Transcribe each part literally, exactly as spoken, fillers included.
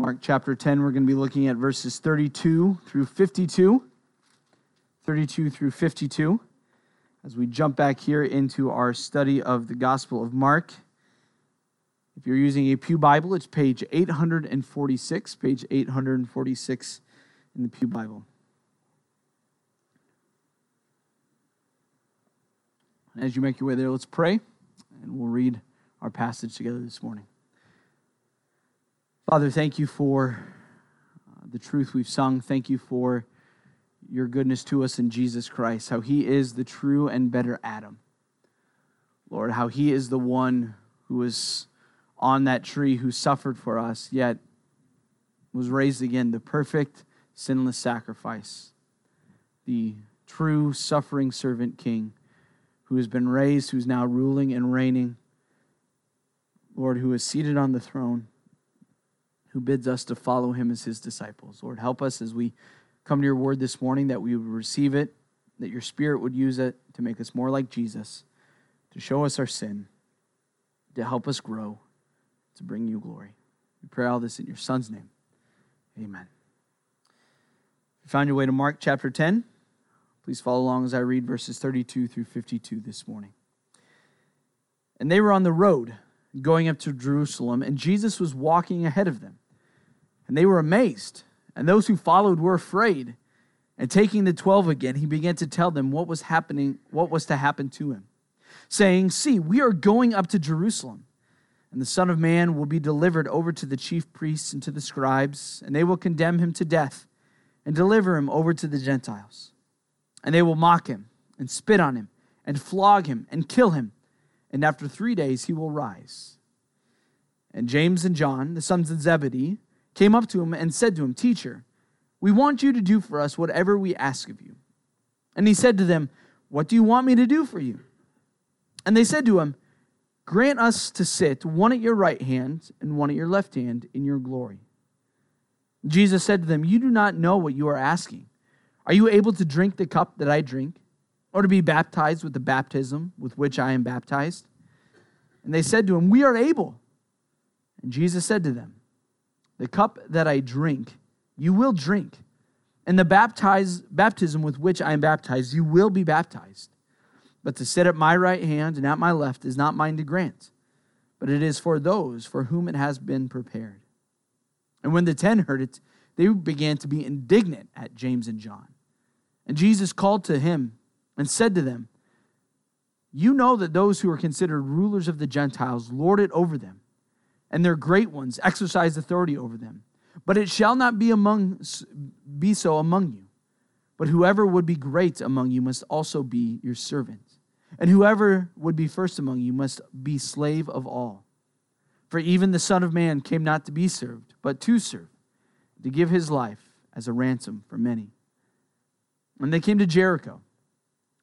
Mark chapter ten, we're going to be looking at verses thirty-two through fifty-two. thirty-two through fifty-two. As we jump back here into our study of the Gospel of Mark. If you're using a Pew Bible, it's page eight forty-six. Page eight forty-six in the Pew Bible. As you make your way there, let's pray, and we'll read our passage together this morning. Father, thank you for uh, the truth we've sung. Thank you for your goodness to us in Jesus Christ, how he is the true and better Adam. Lord, how he is the one who was on that tree, who suffered for us, yet was raised again, the perfect, sinless sacrifice, the true suffering servant king, who has been raised, who's now ruling and reigning, Lord, who is seated on the throne, who bids us to follow him as his disciples. Lord, help us as we come to your word this morning, that we would receive it, that your Spirit would use it to make us more like Jesus, to show us our sin, to help us grow, to bring you glory. We pray all this in your Son's name. Amen. If you found your way to Mark chapter ten, please follow along as I read verses thirty-two through fifty-two this morning. And they were on the road, going up to Jerusalem, and Jesus was walking ahead of them. And they were amazed, and those who followed were afraid. And taking the twelve again, he began to tell them what was happening, what was to happen to him, saying, "See, we are going up to Jerusalem, and the Son of Man will be delivered over to the chief priests and to the scribes, and they will condemn him to death and deliver him over to the Gentiles. And they will mock him, and spit on him, and flog him, and kill him. And after three days he will rise." And James and John, the sons of Zebedee, came up to him and said to him, "Teacher, we want you to do for us whatever we ask of you." And he said to them, "What do you want me to do for you?" And they said to him, "Grant us to sit, one at your right hand and one at your left hand, in your glory." Jesus said to them, "You do not know what you are asking. Are you able to drink the cup that I drink, or to be baptized with the baptism with which I am baptized?" And they said to him, "We are able." And Jesus said to them, "The cup that I drink, you will drink, and the baptize, baptism with which I am baptized, you will be baptized. But to sit at my right hand and at my left is not mine to grant, but it is for those for whom it has been prepared." And when the ten heard it, they began to be indignant at James and John. And Jesus called to him and said to them, "You know that those who are considered rulers of the Gentiles lord it over them, and their great ones exercise authority over them. But it shall not be among be so among you. But whoever would be great among you must also be your servant. And whoever would be first among you must be slave of all. For even the Son of Man came not to be served, but to serve, to give his life as a ransom for many." And they came to Jericho.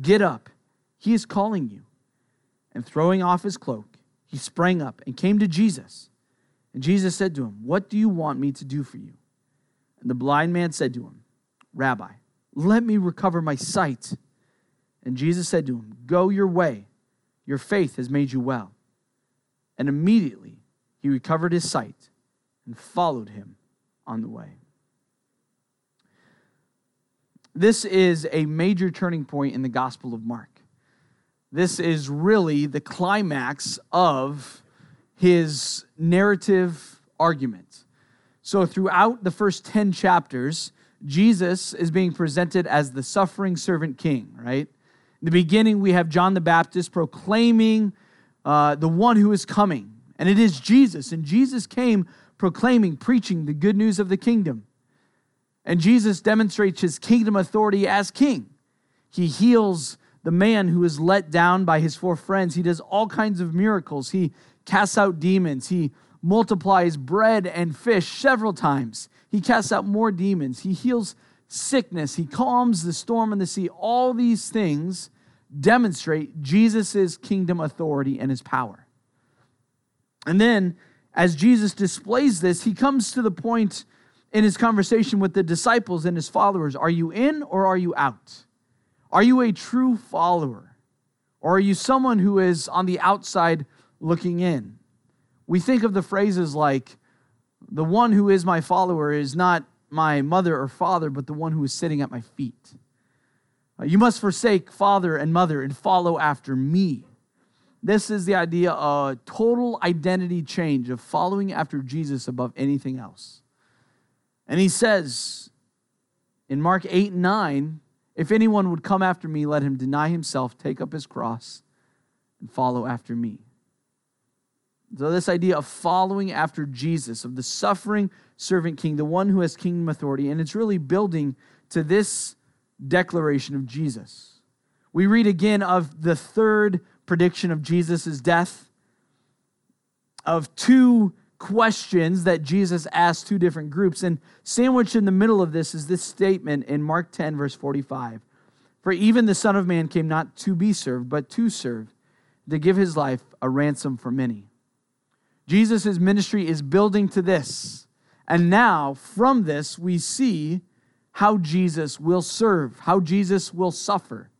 get up, he is calling you." And throwing off his cloak, he sprang up and came to Jesus. And Jesus said to him, "What do you want me to do for you?" And the blind man said to him, "Rabbi, let me recover my sight." And Jesus said to him, "Go your way, your faith has made you well." And immediately he recovered his sight and followed him on the way. This is a major turning point in the Gospel of Mark. This is really the climax of his narrative argument. So throughout the first ten chapters, Jesus is being presented as the suffering servant king, right? In the beginning, we have John the Baptist proclaiming uh, the one who is coming, and it is Jesus. And Jesus came proclaiming, preaching the good news of the kingdom. And Jesus demonstrates his kingdom authority as king. He heals the man who is let down by his four friends. He does all kinds of miracles. He casts out demons. He multiplies bread and fish several times. He casts out more demons. He heals sickness. He calms the storm and the sea. All these things demonstrate Jesus' kingdom authority and his power. And then, as Jesus displays this, he comes to the point in his conversation with the disciples and his followers. Are you in or are you out? Are you a true follower? Or are you someone who is on the outside looking in? We think of the phrases like, the one who is my follower is not my mother or father, but the one who is sitting at my feet. You must forsake father and mother and follow after me. This is the idea of total identity change, of following after Jesus above anything else. And he says in Mark eight and nine, if anyone would come after me, let him deny himself, take up his cross, and follow after me. So this idea of following after Jesus, of the suffering servant king, the one who has kingdom authority, and it's really building to this declaration of Jesus. We read again of the third prediction of Jesus' death, of two questions that Jesus asked two different groups. And sandwiched in the middle of this is this statement in Mark ten, verse forty-five. For even the Son of Man came not to be served, but to serve, to give his life a ransom for many. Jesus' ministry is building to this. And now, from this, we see how Jesus will serve, how Jesus will suffer.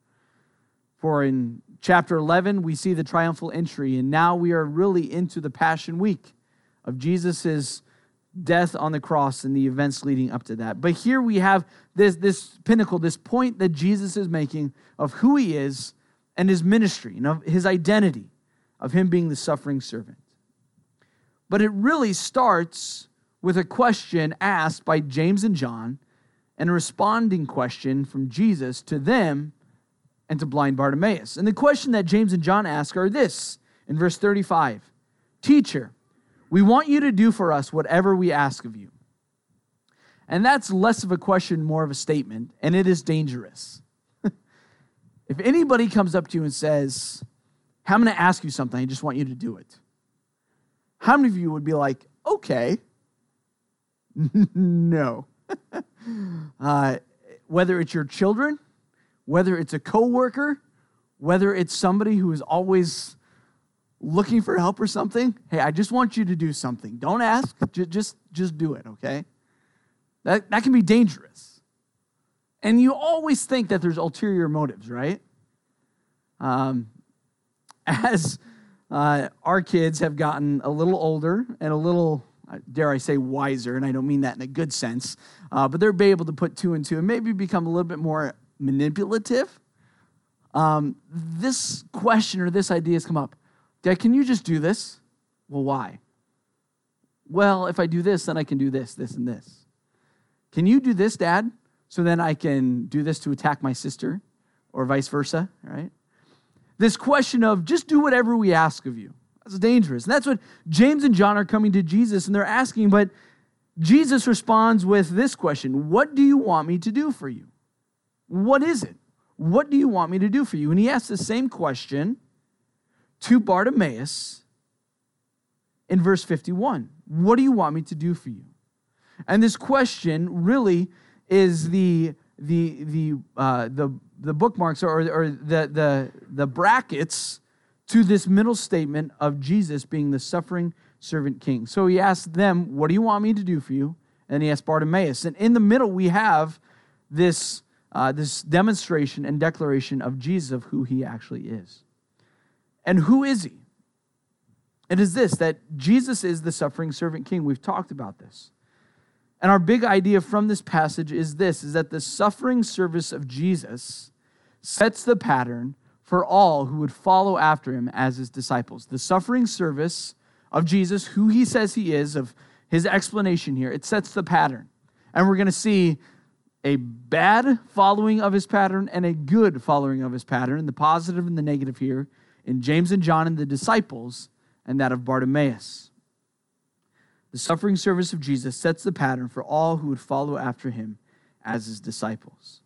For in chapter eleven, we see the triumphal entry, and now we are really into the Passion Week of Jesus' death on the cross and the events leading up to that. But here we have this, this pinnacle, this point that Jesus is making of who he is and his ministry, and of his identity, of him being the suffering servant. But it really starts with a question asked by James and John and a responding question from Jesus to them and to blind Bartimaeus. And the question that James and John ask are this, in verse thirty-five. Teacher, we want you to do for us whatever we ask of you. And that's less of a question, more of a statement, and it is dangerous. If anybody comes up to you and says, I'm going to ask you something, I just want you to do it. How many of you would be like, okay, no. uh, whether it's your children, whether it's a coworker, whether it's somebody who is always looking for help or something, hey, I just want you to do something. Don't ask, just, just, just do it, okay? That, that can be dangerous. And you always think that there's ulterior motives, right? Um, as... Uh, our kids have gotten a little older and a little, dare I say, wiser, and I don't mean that in a good sense, uh, but they're able to put two and two and maybe become a little bit more manipulative. Um, this question or this idea has come up. Dad, can you just do this? Well, why? Well, if I do this, then I can do this, this, and this. Can you do this, Dad, so then I can do this to attack my sister or vice versa, right? This question of just do whatever we ask of you. That's dangerous. And that's what James and John are coming to Jesus and they're asking, but Jesus responds with this question, what do you want me to do for you? What is it? What do you want me to do for you? And he asks the same question to Bartimaeus in verse fifty-one. What do you want me to do for you? And this question really is the the the uh, the the bookmarks or, or the, the, the brackets to this middle statement of Jesus being the suffering servant king. So he asked them, what do you want me to do for you? And he asked Bartimaeus. And in the middle, we have this, uh, this demonstration and declaration of Jesus, of who he actually is. And who is he? It is this, that Jesus is the suffering servant king. We've talked about this. And our big idea from this passage is this, is that the suffering service of Jesus sets the pattern for all who would follow after him as his disciples. The suffering service of Jesus, who he says he is, of his explanation here, it sets the pattern. And we're going to see a bad following of his pattern and a good following of his pattern, the positive and the negative here, in James and John and the disciples, and that of Bartimaeus. The suffering service of Jesus sets the pattern for all who would follow after him as his disciples.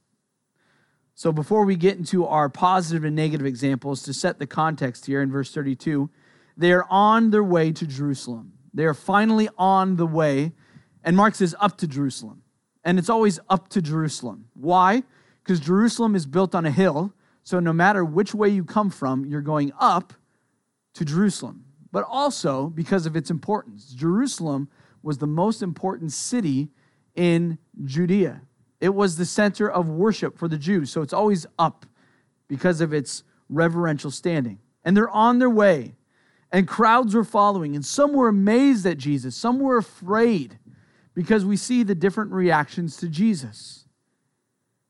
So before we get into our positive and negative examples, to set the context here in verse thirty-two, they are on their way to Jerusalem. They are finally on the way. And Mark says up to Jerusalem. And it's always up to Jerusalem. Why? Because Jerusalem is built on a hill. So no matter which way you come from, you're going up to Jerusalem. But also because of its importance. Jerusalem was the most important city in Judea. It was the center of worship for the Jews. So it's always up because of its reverential standing. And they're on their way. And crowds were following. And some were amazed at Jesus. Some were afraid because we see the different reactions to Jesus.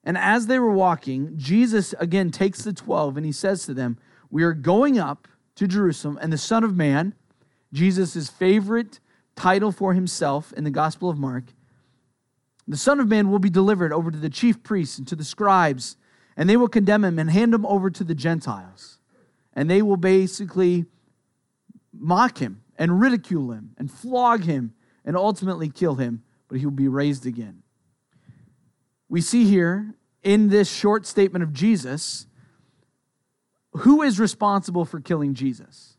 And as they were walking, Jesus again takes the twelve and he says to them, we are going up to Jerusalem, and the Son of Man, Jesus' favorite title for himself in the Gospel of Mark, the Son of Man will be delivered over to the chief priests and to the scribes, and they will condemn him and hand him over to the Gentiles. And they will basically mock him and ridicule him and flog him and ultimately kill him, but he will be raised again. We see here in this short statement of Jesus, who is responsible for killing Jesus?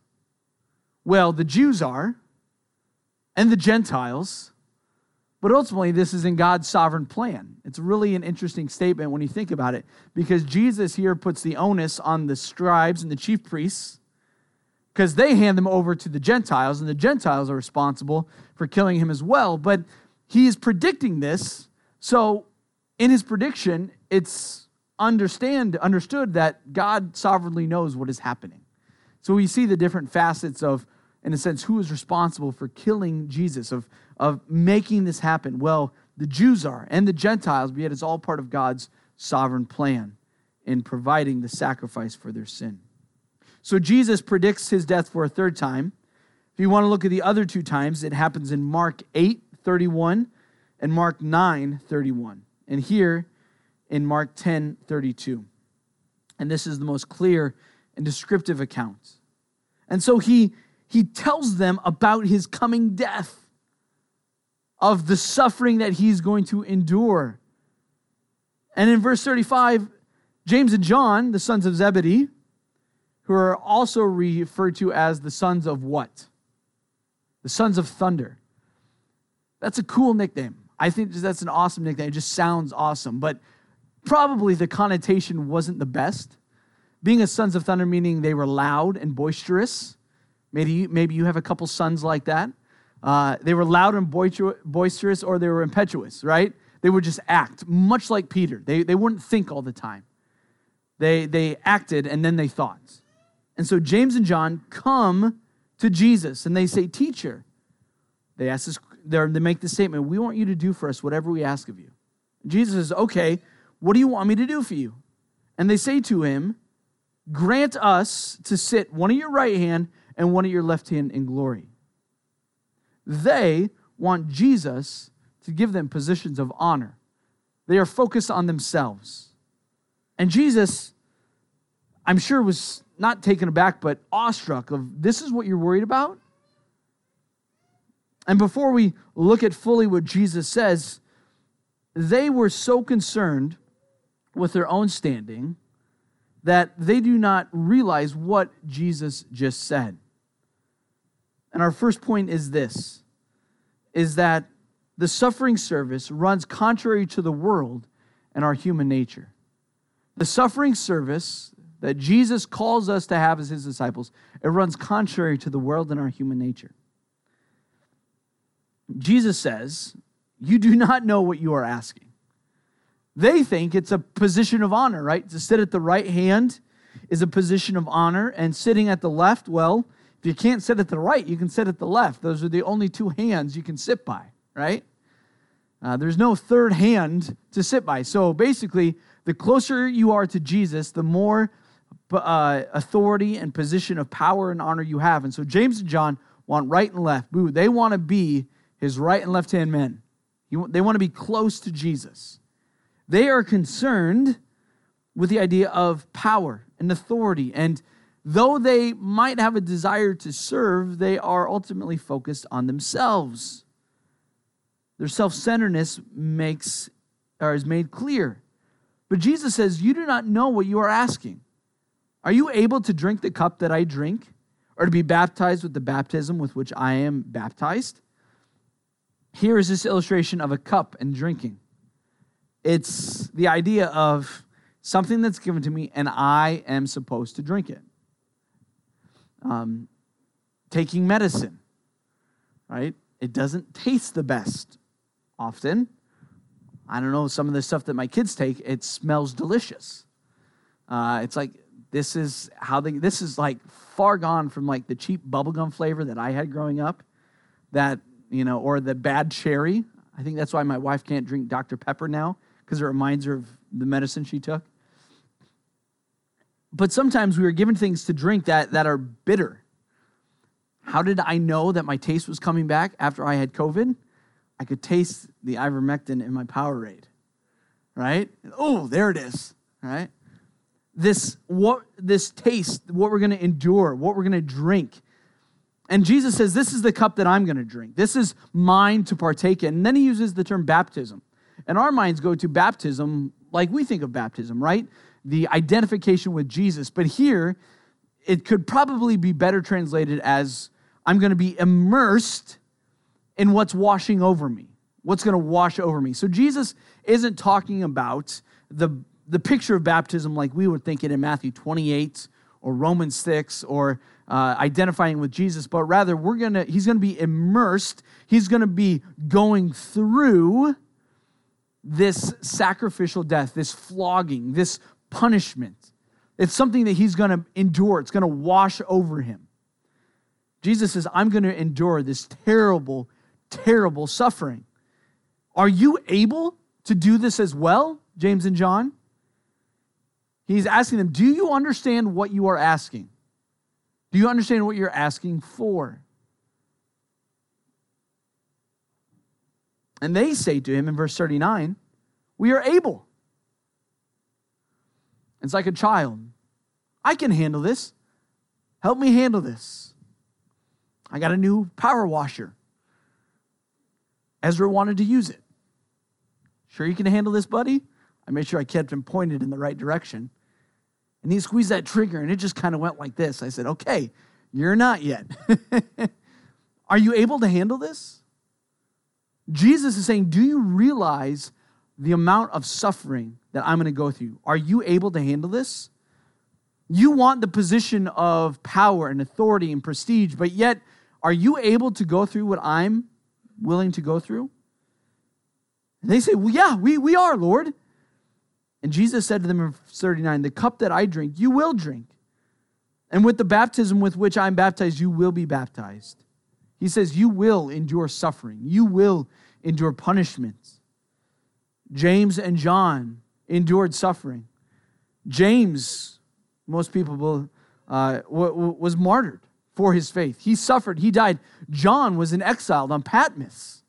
Well, the Jews are and the Gentiles. But ultimately, this is in God's sovereign plan. It's really an interesting statement when you think about it, because Jesus here puts the onus on the scribes and the chief priests because they hand them over to the Gentiles, and the Gentiles are responsible for killing him as well. But he is predicting this. So in his prediction, it's understand, understood that God sovereignly knows what is happening. So we see the different facets of, in a sense, who is responsible for killing Jesus, of, of making this happen? Well, the Jews are and the Gentiles, but yet it's all part of God's sovereign plan in providing the sacrifice for their sin. So Jesus predicts his death for a third time. If you want to look at the other two times, it happens in Mark eight thirty-one and Mark nine thirty-one. And here in Mark ten thirty-two. And this is the most clear and descriptive account. And so he He tells them about his coming death, of the suffering that he's going to endure. And in verse thirty-five, James and John, the sons of Zebedee, who are also referred to as the sons of what? The sons of thunder. That's a cool nickname. I think that's an awesome nickname. It just sounds awesome. But probably the connotation wasn't the best. Being a sons of thunder, meaning they were loud and boisterous. Maybe you, maybe you have a couple sons like that. Uh, they were loud and boisterous, or they were impetuous, right? They would just act, much like Peter. They, they wouldn't think all the time. They, they acted, and then they thought. And so James and John come to Jesus, and they say, Teacher, they ask this, they make the statement, we want you to do for us whatever we ask of you. And Jesus says, okay, what do you want me to do for you? And they say to him, grant us to sit one at your right hand and one at your left hand in glory. They want Jesus to give them positions of honor. They are focused on themselves. And Jesus, I'm sure, was not taken aback, but awestruck of, this is what you're worried about? And before we look at fully what Jesus says, they were so concerned with their own standing that they do not realize what Jesus just said. And our first point is this, is that the suffering service runs contrary to the world and our human nature. The suffering service that Jesus calls us to have as his disciples, it runs contrary to the world and our human nature. Jesus says, you do not know what you are asking. They think it's a position of honor, right? To sit at the right hand is a position of honor, and sitting at the left, well, if you can't sit at the right, you can sit at the left. Those are the only two hands you can sit by, right? Uh, there's no third hand to sit by. So basically, the closer you are to Jesus, the more uh, authority and position of power and honor you have. And so James and John want right and left. Boo, they want to be his right and left-hand men. You, they want to be close to Jesus. They are concerned with the idea of power and authority. And though they might have a desire to serve, they are ultimately focused on themselves. Their self-centeredness makes, or is made clear. But Jesus says, you do not know what you are asking. Are you able to drink the cup that I drink? or to be baptized with the baptism with which I am baptized? Here is this illustration of a cup and drinking. It's the idea of something that's given to me and I am supposed to drink it. Um, taking medicine, right? It doesn't taste the best often. I don't know, some of the stuff that my kids take, it smells delicious. Uh, it's like, this is how they, this is like far gone from like the cheap bubblegum flavor that I had growing up, that, you know, or the bad cherry. I think that's why my wife can't drink Doctor Pepper now, because it reminds her of the medicine she took. But sometimes we were given things to drink that, that are bitter. How did I know that my taste was coming back after I had COVID? I could taste the ivermectin in my Powerade, right? Oh, there it is, right? This what this taste, what we're going to endure, what we're going to drink. And Jesus says, this is the cup that I'm going to drink. This is mine to partake in. And then he uses the term baptism. And our minds go to baptism like we think of baptism, right? The identification with Jesus. But here, it could probably be better translated as, I'm going to be immersed in what's washing over me, what's going to wash over me. So Jesus isn't talking about the, the picture of baptism like we would think it in Matthew twenty-eight or Romans six or uh, identifying with Jesus, but rather we're going to, he's going to be immersed. He's going to be going through this sacrificial death, this flogging, this punishment. It's something that he's going to endure. It's going to wash over him. Jesus says, I'm going to endure this terrible, terrible suffering. Are you able to do this as well, James and John? He's asking them, do you understand what you are asking? Do you understand what you're asking for? And they say to him in verse thirty-nine, we are able. It's like a child. I can handle this. Help me handle this. I got a new power washer. Ezra wanted to use it. Sure you can handle this, buddy? I made sure I kept him pointed in the right direction. And he squeezed that trigger, and it just kind of went like this. I said, okay, you're not yet. Are you able to handle this? Jesus is saying, do you realize the amount of suffering that I'm going to go through? Are you able to handle this? You want the position of power and authority and prestige, but yet, are you able to go through what I'm willing to go through? And they say, well, yeah, we, we are, Lord. And Jesus said to them in verse thirty-nine, the cup that I drink, you will drink. And with the baptism with which I'm baptized, you will be baptized. He says, you will endure suffering. You will endure punishments. James and John endured suffering. James, most people, uh, w- w- was martyred for his faith. He suffered. He died. John was in exile on Patmos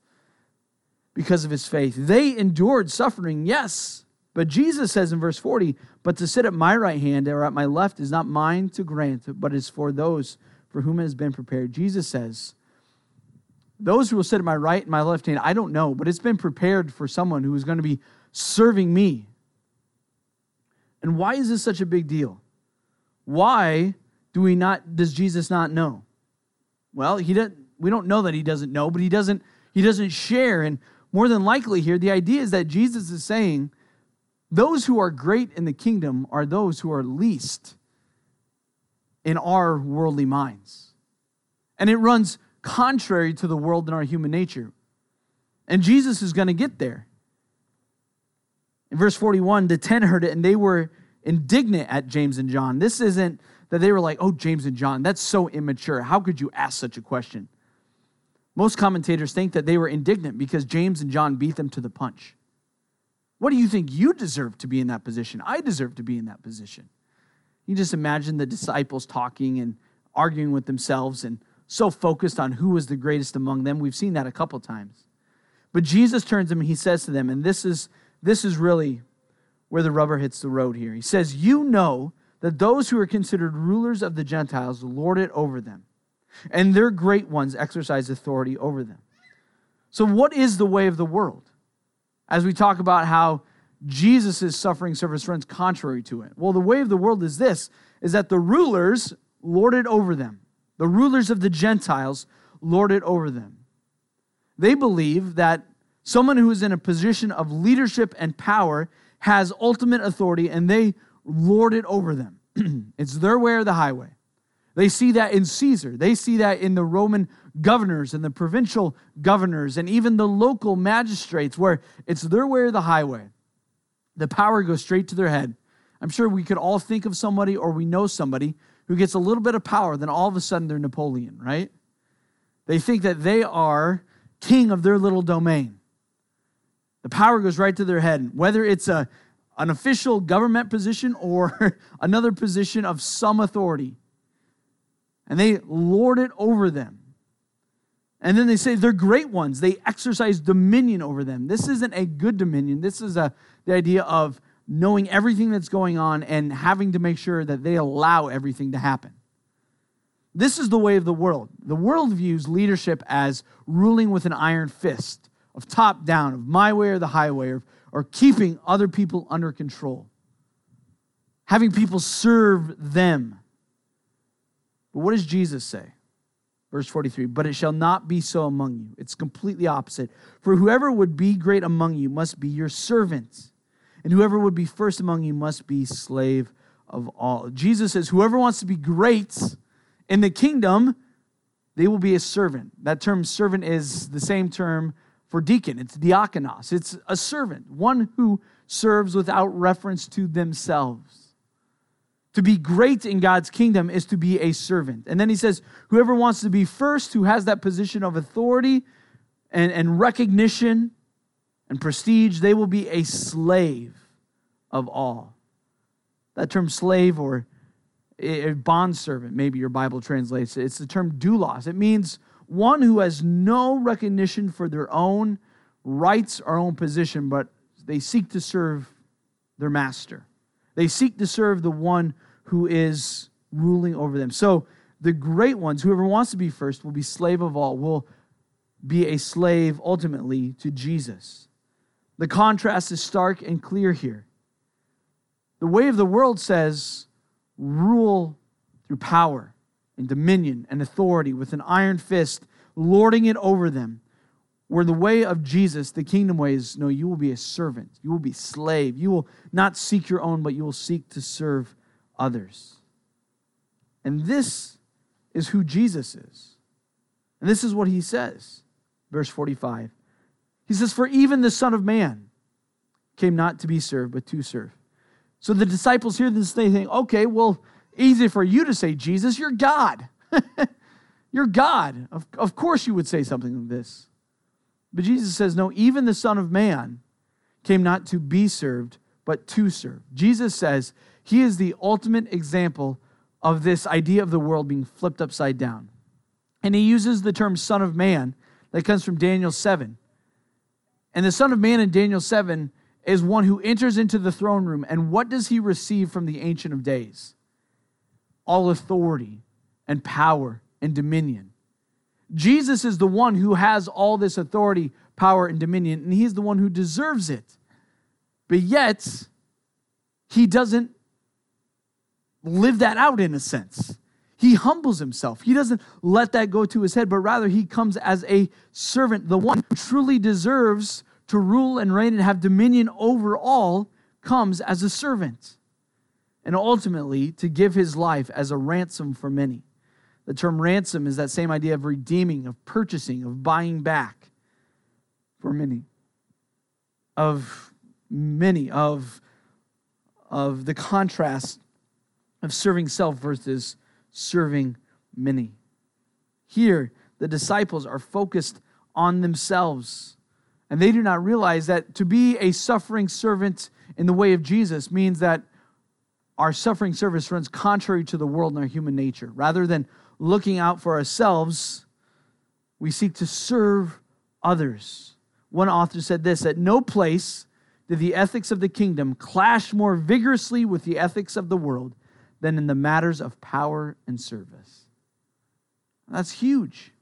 because of his faith. They endured suffering, yes. But Jesus says in verse forty, but to sit at my right hand or at my left is not mine to grant, but is for those for whom it has been prepared. Jesus says, those who will sit at my right and my left hand, I don't know, but it's been prepared for someone who is going to be serving me. And why is this such a big deal? Why do we not, does Jesus not know? Well, he doesn't, we don't know that he doesn't know, but he doesn't, he doesn't share. And more than likely here, the idea is that Jesus is saying, those who are great in the kingdom are those who are least in our worldly minds. And it runs contrary to the world and our human nature. And Jesus is going to get there. In verse forty-one, the ten heard it, and they were indignant at James and John. This isn't that they were like, oh, James and John, that's so immature. How could you ask such a question? Most commentators think that they were indignant because James and John beat them to the punch. What do you think you deserve to be in that position? I deserve to be in that position. You just imagine the disciples talking and arguing with themselves and so focused on who was the greatest among them. We've seen that a couple times. But Jesus turns them and he says to them, and this is this is really where the rubber hits the road here. He says, you know that those who are considered rulers of the Gentiles lord it over them, and their great ones exercise authority over them. So what is the way of the world? As we talk about how Jesus' suffering service runs contrary to it. Well, the way of the world is this, is that the rulers lord it over them. The rulers of the Gentiles lord it over them. They believe that someone who is in a position of leadership and power has ultimate authority, and they lord it over them. It's their way or the highway. They see that in Caesar. They see that in the Roman governors and the provincial governors and even the local magistrates, where it's their way or the highway. The power goes straight to their head. I'm sure we could all think of somebody, or we know somebody, who gets a little bit of power, then all of a sudden they're Napoleon, right? They think that they are king of their little domain. The power goes right to their head, whether it's a, an official government position or another position of some authority. And they lord it over them. And then they say they're great ones. They exercise dominion over them. This isn't a good dominion. This is a, the idea of knowing everything that's going on and having to make sure that they allow everything to happen. This is the way of the world. The world views leadership as ruling with an iron fist, of top down, of my way or the highway, or, or keeping other people under control, having people serve them. But what does Jesus say? Verse forty-three, but it shall not be so among you. It's completely opposite. For whoever would be great among you must be your servant. And whoever would be first among you must be slave of all. Jesus says, whoever wants to be great in the kingdom, they will be a servant. That term servant is the same term for deacon. It's diakonos. It's a servant, one who serves without reference to themselves. To be great in God's kingdom is to be a servant. And then he says, whoever wants to be first, who has that position of authority and, and recognition and prestige, they will be a slave of all. That term slave, or a bondservant, maybe your Bible translates it. It's the term doulos. It means one who has no recognition for their own rights or own position, but they seek to serve their master. They seek to serve the one who is ruling over them. So the great ones, whoever wants to be first, will be slave of all, will be a slave ultimately to Jesus. The contrast is stark and clear here. The way of the world says, rule through power and dominion and authority with an iron fist, lording it over them. Where the way of Jesus, the kingdom way, is, no, you will be a servant. You will be slave. You will not seek your own, but you will seek to serve others. And this is who Jesus is. And this is what he says, verse forty-five. He says, for even the Son of Man came not to be served, but to serve. So the disciples hear this, they think, okay, well, easy for you to say, Jesus, you're God. You're God. Of, of course you would say something like this. But Jesus says, no, even the Son of Man came not to be served, but to serve. Jesus says he is the ultimate example of this idea of the world being flipped upside down. And he uses the term Son of Man that comes from Daniel seven. And the Son of Man in Daniel seven is one who enters into the throne room. And what does he receive from the Ancient of Days? All authority and power and dominion. Jesus is the one who has all this authority, power, and dominion, and he's the one who deserves it. But yet, he doesn't live that out in a sense. He humbles himself. He doesn't let that go to his head, but rather he comes as a servant. The one who truly deserves to rule and reign and have dominion over all comes as a servant, and ultimately to give his life as a ransom for many. The term ransom is that same idea of redeeming, of purchasing, of buying back for many, of many, of, of the contrast of serving self versus serving many. Here, the disciples are focused on themselves, and they do not realize that to be a suffering servant in the way of Jesus means that our suffering service runs contrary to the world and our human nature. Rather than looking out for ourselves, we seek to serve others. One author said this, at no place did the ethics of the kingdom clash more vigorously with the ethics of the world than in the matters of power and service. That's huge.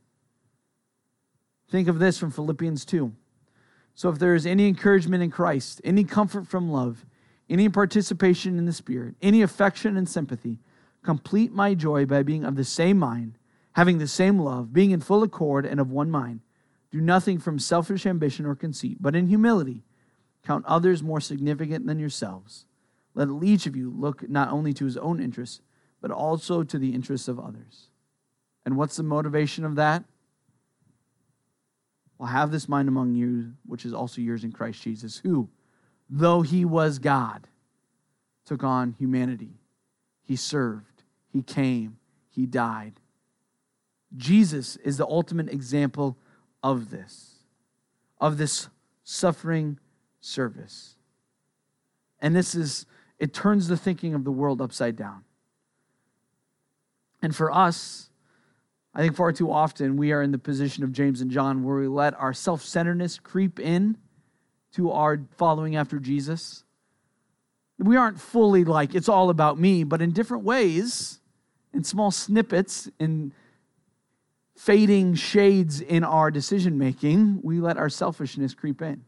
Think of this from Philippians two. So if there is any encouragement in Christ, any comfort from love, any participation in the Spirit, any affection and sympathy, complete my joy by being of the same mind, having the same love, being in full accord and of one mind. Do nothing from selfish ambition or conceit, but in humility count others more significant than yourselves. Let each of you look not only to his own interests, but also to the interests of others. And what's the motivation of that? Well, have this mind among you, which is also yours in Christ Jesus, who, though he was God, took on humanity. He served. He came. He died. Jesus is the ultimate example of this, of this suffering service. And this is, it turns the thinking of the world upside down. And for us, I think far too often we are in the position of James and John where we let our self-centeredness creep in to our following after Jesus. We aren't fully like, it's all about me, but in different ways, in small snippets, in fading shades in our decision-making, we let our selfishness creep in.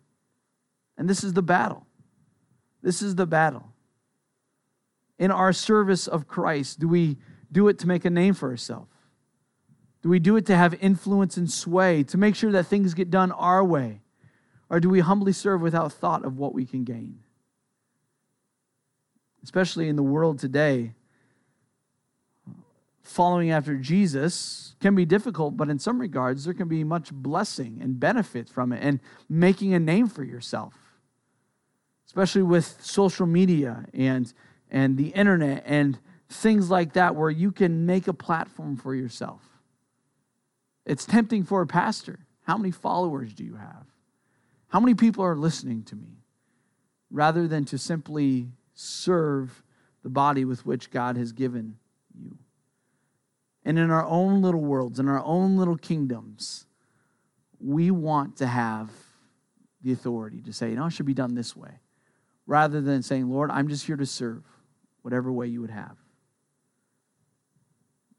And this is the battle. This is the battle. In our service of Christ, do we do it to make a name for ourselves? Do we do it to have influence and sway, to make sure that things get done our way? Or do we humbly serve without thought of what we can gain? Especially in the world today, following after Jesus can be difficult, but in some regards, there can be much blessing and benefit from it and making a name for yourself. Especially with social media and, and the internet and things like that where you can make a platform for yourself. It's tempting for a pastor. How many followers do you have? How many people are listening to me? Rather than to simply serve the body with which God has given you. And in our own little worlds, in our own little kingdoms, we want to have the authority to say, no, it should be done this way. Rather than saying, Lord, I'm just here to serve whatever way you would have.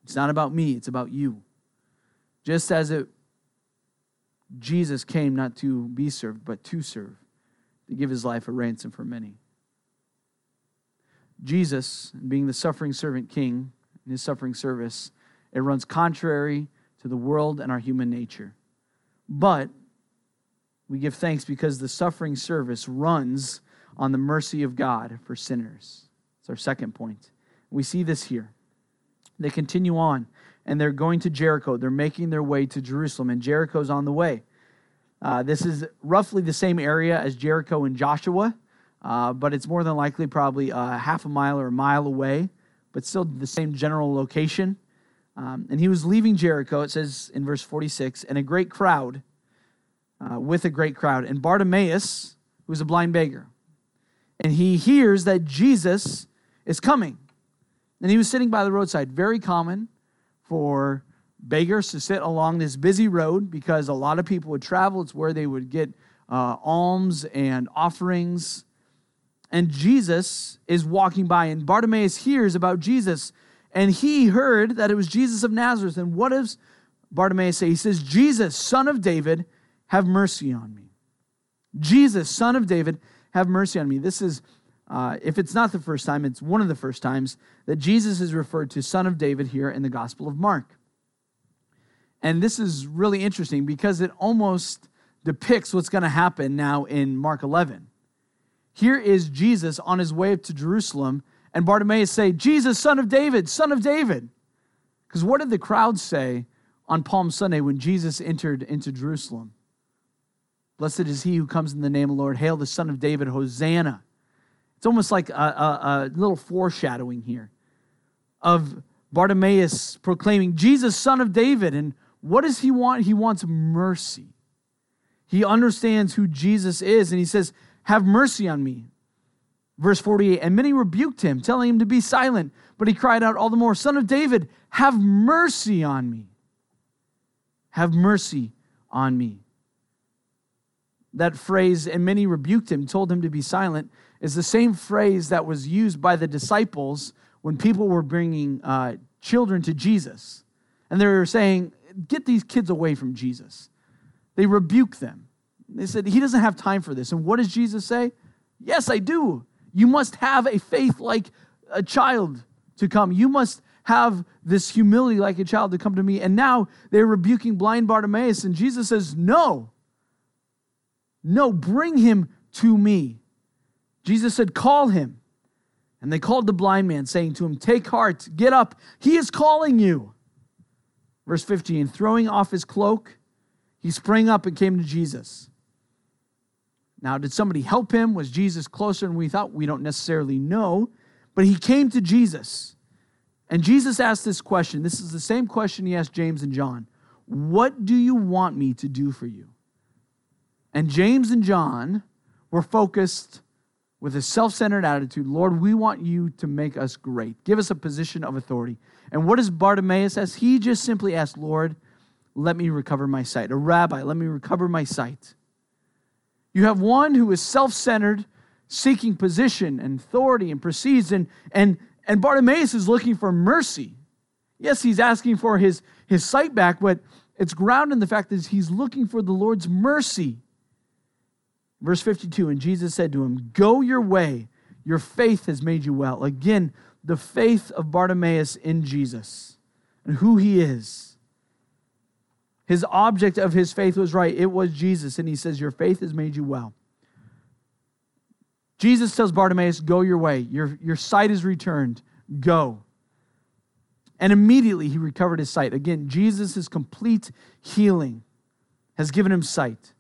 It's not about me, it's about you. Just as it, Jesus came not to be served, but to serve, to give his life a ransom for many. Jesus, being the suffering servant king, in his suffering service, it runs contrary to the world and our human nature. But we give thanks because the suffering service runs on the mercy of God for sinners. It's our second point. We see this here. They continue on. And they're going to Jericho. They're making their way to Jerusalem, and Jericho's on the way. Uh, this is roughly the same area as Jericho in Joshua, uh, but it's more than likely probably a half a mile or a mile away, but still the same general location. Um, and he was leaving Jericho, it says in verse forty-six, and a great crowd, uh, with a great crowd. And Bartimaeus, who's a blind beggar, and he hears that Jesus is coming. And he was sitting by the roadside, very common for beggars to sit along this busy road because a lot of people would travel. It's where they would get uh, alms and offerings. And Jesus is walking by, and Bartimaeus hears about Jesus, and he heard that it was Jesus of Nazareth. And what does Bartimaeus say? He says, Jesus, son of David, have mercy on me. Jesus, son of David, have mercy on me. This is, Uh, if it's not the first time, it's one of the first times that Jesus is referred to Son of David here in the Gospel of Mark. And this is really interesting because it almost depicts what's going to happen now in Mark eleven. Here is Jesus on his way up to Jerusalem, and Bartimaeus say, Jesus, Son of David, Son of David. Because what did the crowd say on Palm Sunday when Jesus entered into Jerusalem? Blessed is he who comes in the name of the Lord. Hail the Son of David, Hosanna. It's almost like a, a, a little foreshadowing here of Bartimaeus proclaiming, Jesus, Son of David. And what does he want? He wants mercy. He understands who Jesus is, and he says, have mercy on me. Verse forty-eight, and many rebuked him, telling him to be silent. But he cried out all the more, Son of David, have mercy on me. Have mercy on me. That phrase, and many rebuked him, told him to be silent, is the same phrase that was used by the disciples when people were bringing uh, children to Jesus. And they were saying, get these kids away from Jesus. They rebuked them. They said, he doesn't have time for this. And what does Jesus say? Yes, I do. You must have a faith like a child to come. You must have this humility like a child to come to me. And now they're rebuking blind Bartimaeus, and Jesus says, no, no, bring him to me. Jesus said, call him. And they called the blind man, saying to him, take heart, get up, he is calling you. Verse fifteen, throwing off his cloak, he sprang up and came to Jesus. Now, did somebody help him? Was Jesus closer than we thought? We don't necessarily know, but he came to Jesus. And Jesus asked this question. This is the same question he asked James and John. What do you want me to do for you? And James and John were focused with a self-centered attitude. Lord, we want you to make us great. Give us a position of authority. And what does Bartimaeus ask? He just simply asked, Lord, let me recover my sight. A rabbi, let me recover my sight. You have one who is self-centered, seeking position and authority and proceeds, and, and, and Bartimaeus is looking for mercy. Yes, he's asking for his, his sight back, but it's grounded in the fact that he's looking for the Lord's mercy. Verse fifty-two, and Jesus said to him, go your way, your faith has made you well. Again, the faith of Bartimaeus in Jesus and who he is. His object of his faith was right. It was Jesus. And he says, your faith has made you well. Jesus tells Bartimaeus, go your way. Your, your sight is returned. Go. And immediately he recovered his sight. Again, Jesus' complete healing has given him sight.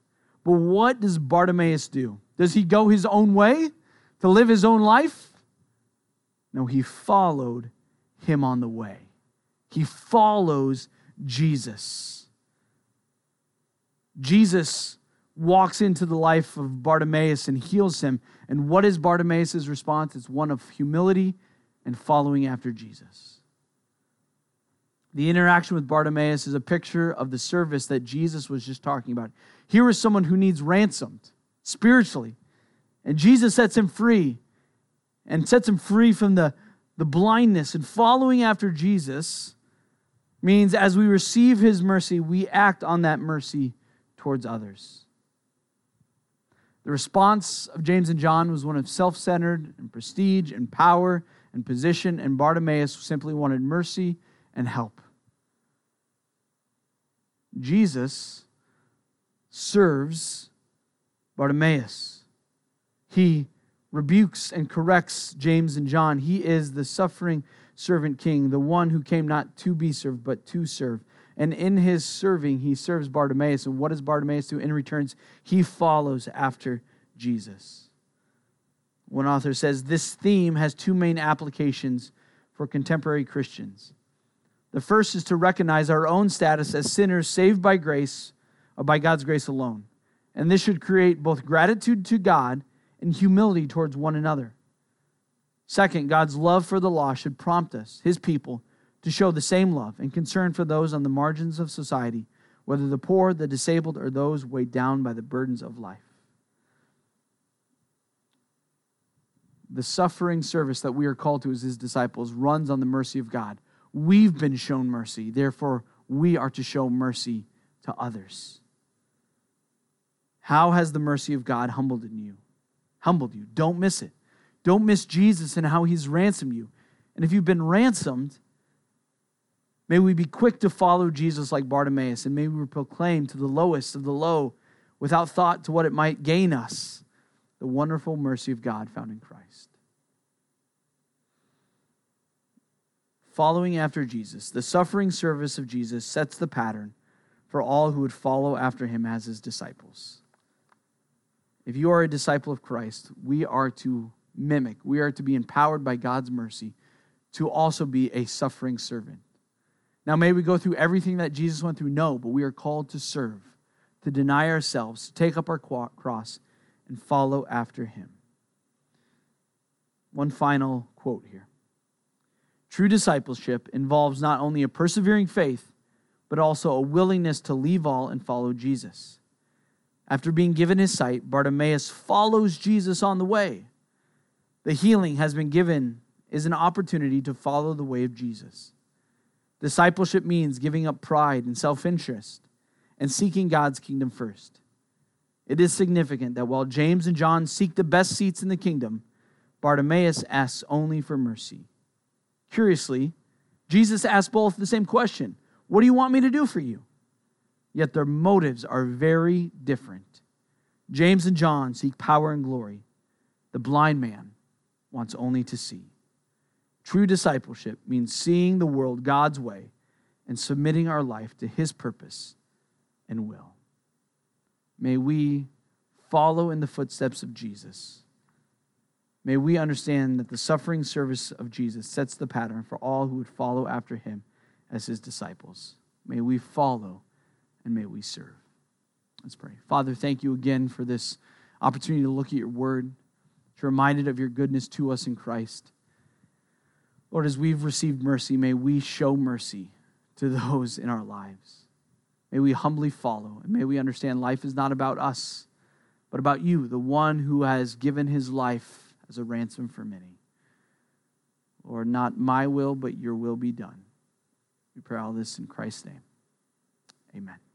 But what does Bartimaeus do? Does he go his own way to live his own life? No, he followed him on the way. He follows Jesus. Jesus walks into the life of Bartimaeus and heals him. And what is Bartimaeus' response? It's one of humility and following after Jesus. The interaction with Bartimaeus is a picture of the service that Jesus was just talking about. Here is someone who needs ransomed spiritually. And Jesus sets him free and sets him free from the, the blindness. And following after Jesus means as we receive his mercy, we act on that mercy towards others. The response of James and John was one of self-centered and prestige and power and position, and Bartimaeus simply wanted mercy and help. Jesus serves Bartimaeus. He rebukes and corrects James and John. He is the suffering servant king, the one who came not to be served, but to serve. And in his serving, he serves Bartimaeus. And what does Bartimaeus do? In return, he follows after Jesus. One author says, this theme has two main applications for contemporary Christians. The first is to recognize our own status as sinners saved by grace, or by God's grace alone. And this should create both gratitude to God and humility towards one another. Second, God's love for the law should prompt us, his people, to show the same love and concern for those on the margins of society, whether the poor, the disabled, or those weighed down by the burdens of life. The suffering service that we are called to as his disciples runs on the mercy of God. We've been shown mercy, therefore we are to show mercy to others. How has the mercy of God humbled in you? Humbled you. Don't miss it. Don't miss Jesus and how he's ransomed you. And if you've been ransomed, may we be quick to follow Jesus like Bartimaeus, and may we proclaim to the lowest of the low, without thought to what it might gain us, the wonderful mercy of God found in Christ. Following after Jesus, the suffering service of Jesus sets the pattern for all who would follow after him as his disciples. If you are a disciple of Christ, we are to mimic, we are to be empowered by God's mercy to also be a suffering servant. Now, may we go through everything that Jesus went through? No, but we are called to serve, to deny ourselves, to take up our cross, and follow after him. One final quote here. True discipleship involves not only a persevering faith, but also a willingness to leave all and follow Jesus. After being given his sight, Bartimaeus follows Jesus on the way. The healing has been given is an opportunity to follow the way of Jesus. Discipleship means giving up pride and self-interest and seeking God's kingdom first. It is significant that while James and John seek the best seats in the kingdom, Bartimaeus asks only for mercy. Curiously, Jesus asked both the same question. What do you want me to do for you? Yet their motives are very different. James and John seek power and glory. The blind man wants only to see. True discipleship means seeing the world God's way and submitting our life to his purpose and will. May we follow in the footsteps of Jesus. May we understand that the suffering service of Jesus sets the pattern for all who would follow after him as his disciples. May we follow and may we serve. Let's pray. Father, thank you again for this opportunity to look at your word, to be reminded of your goodness to us in Christ. Lord, as we've received mercy, may we show mercy to those in our lives. May we humbly follow, and may we understand life is not about us, but about you, the one who has given his life as a ransom for many. Lord, not my will, but your will be done. We pray all this in Christ's name. Amen.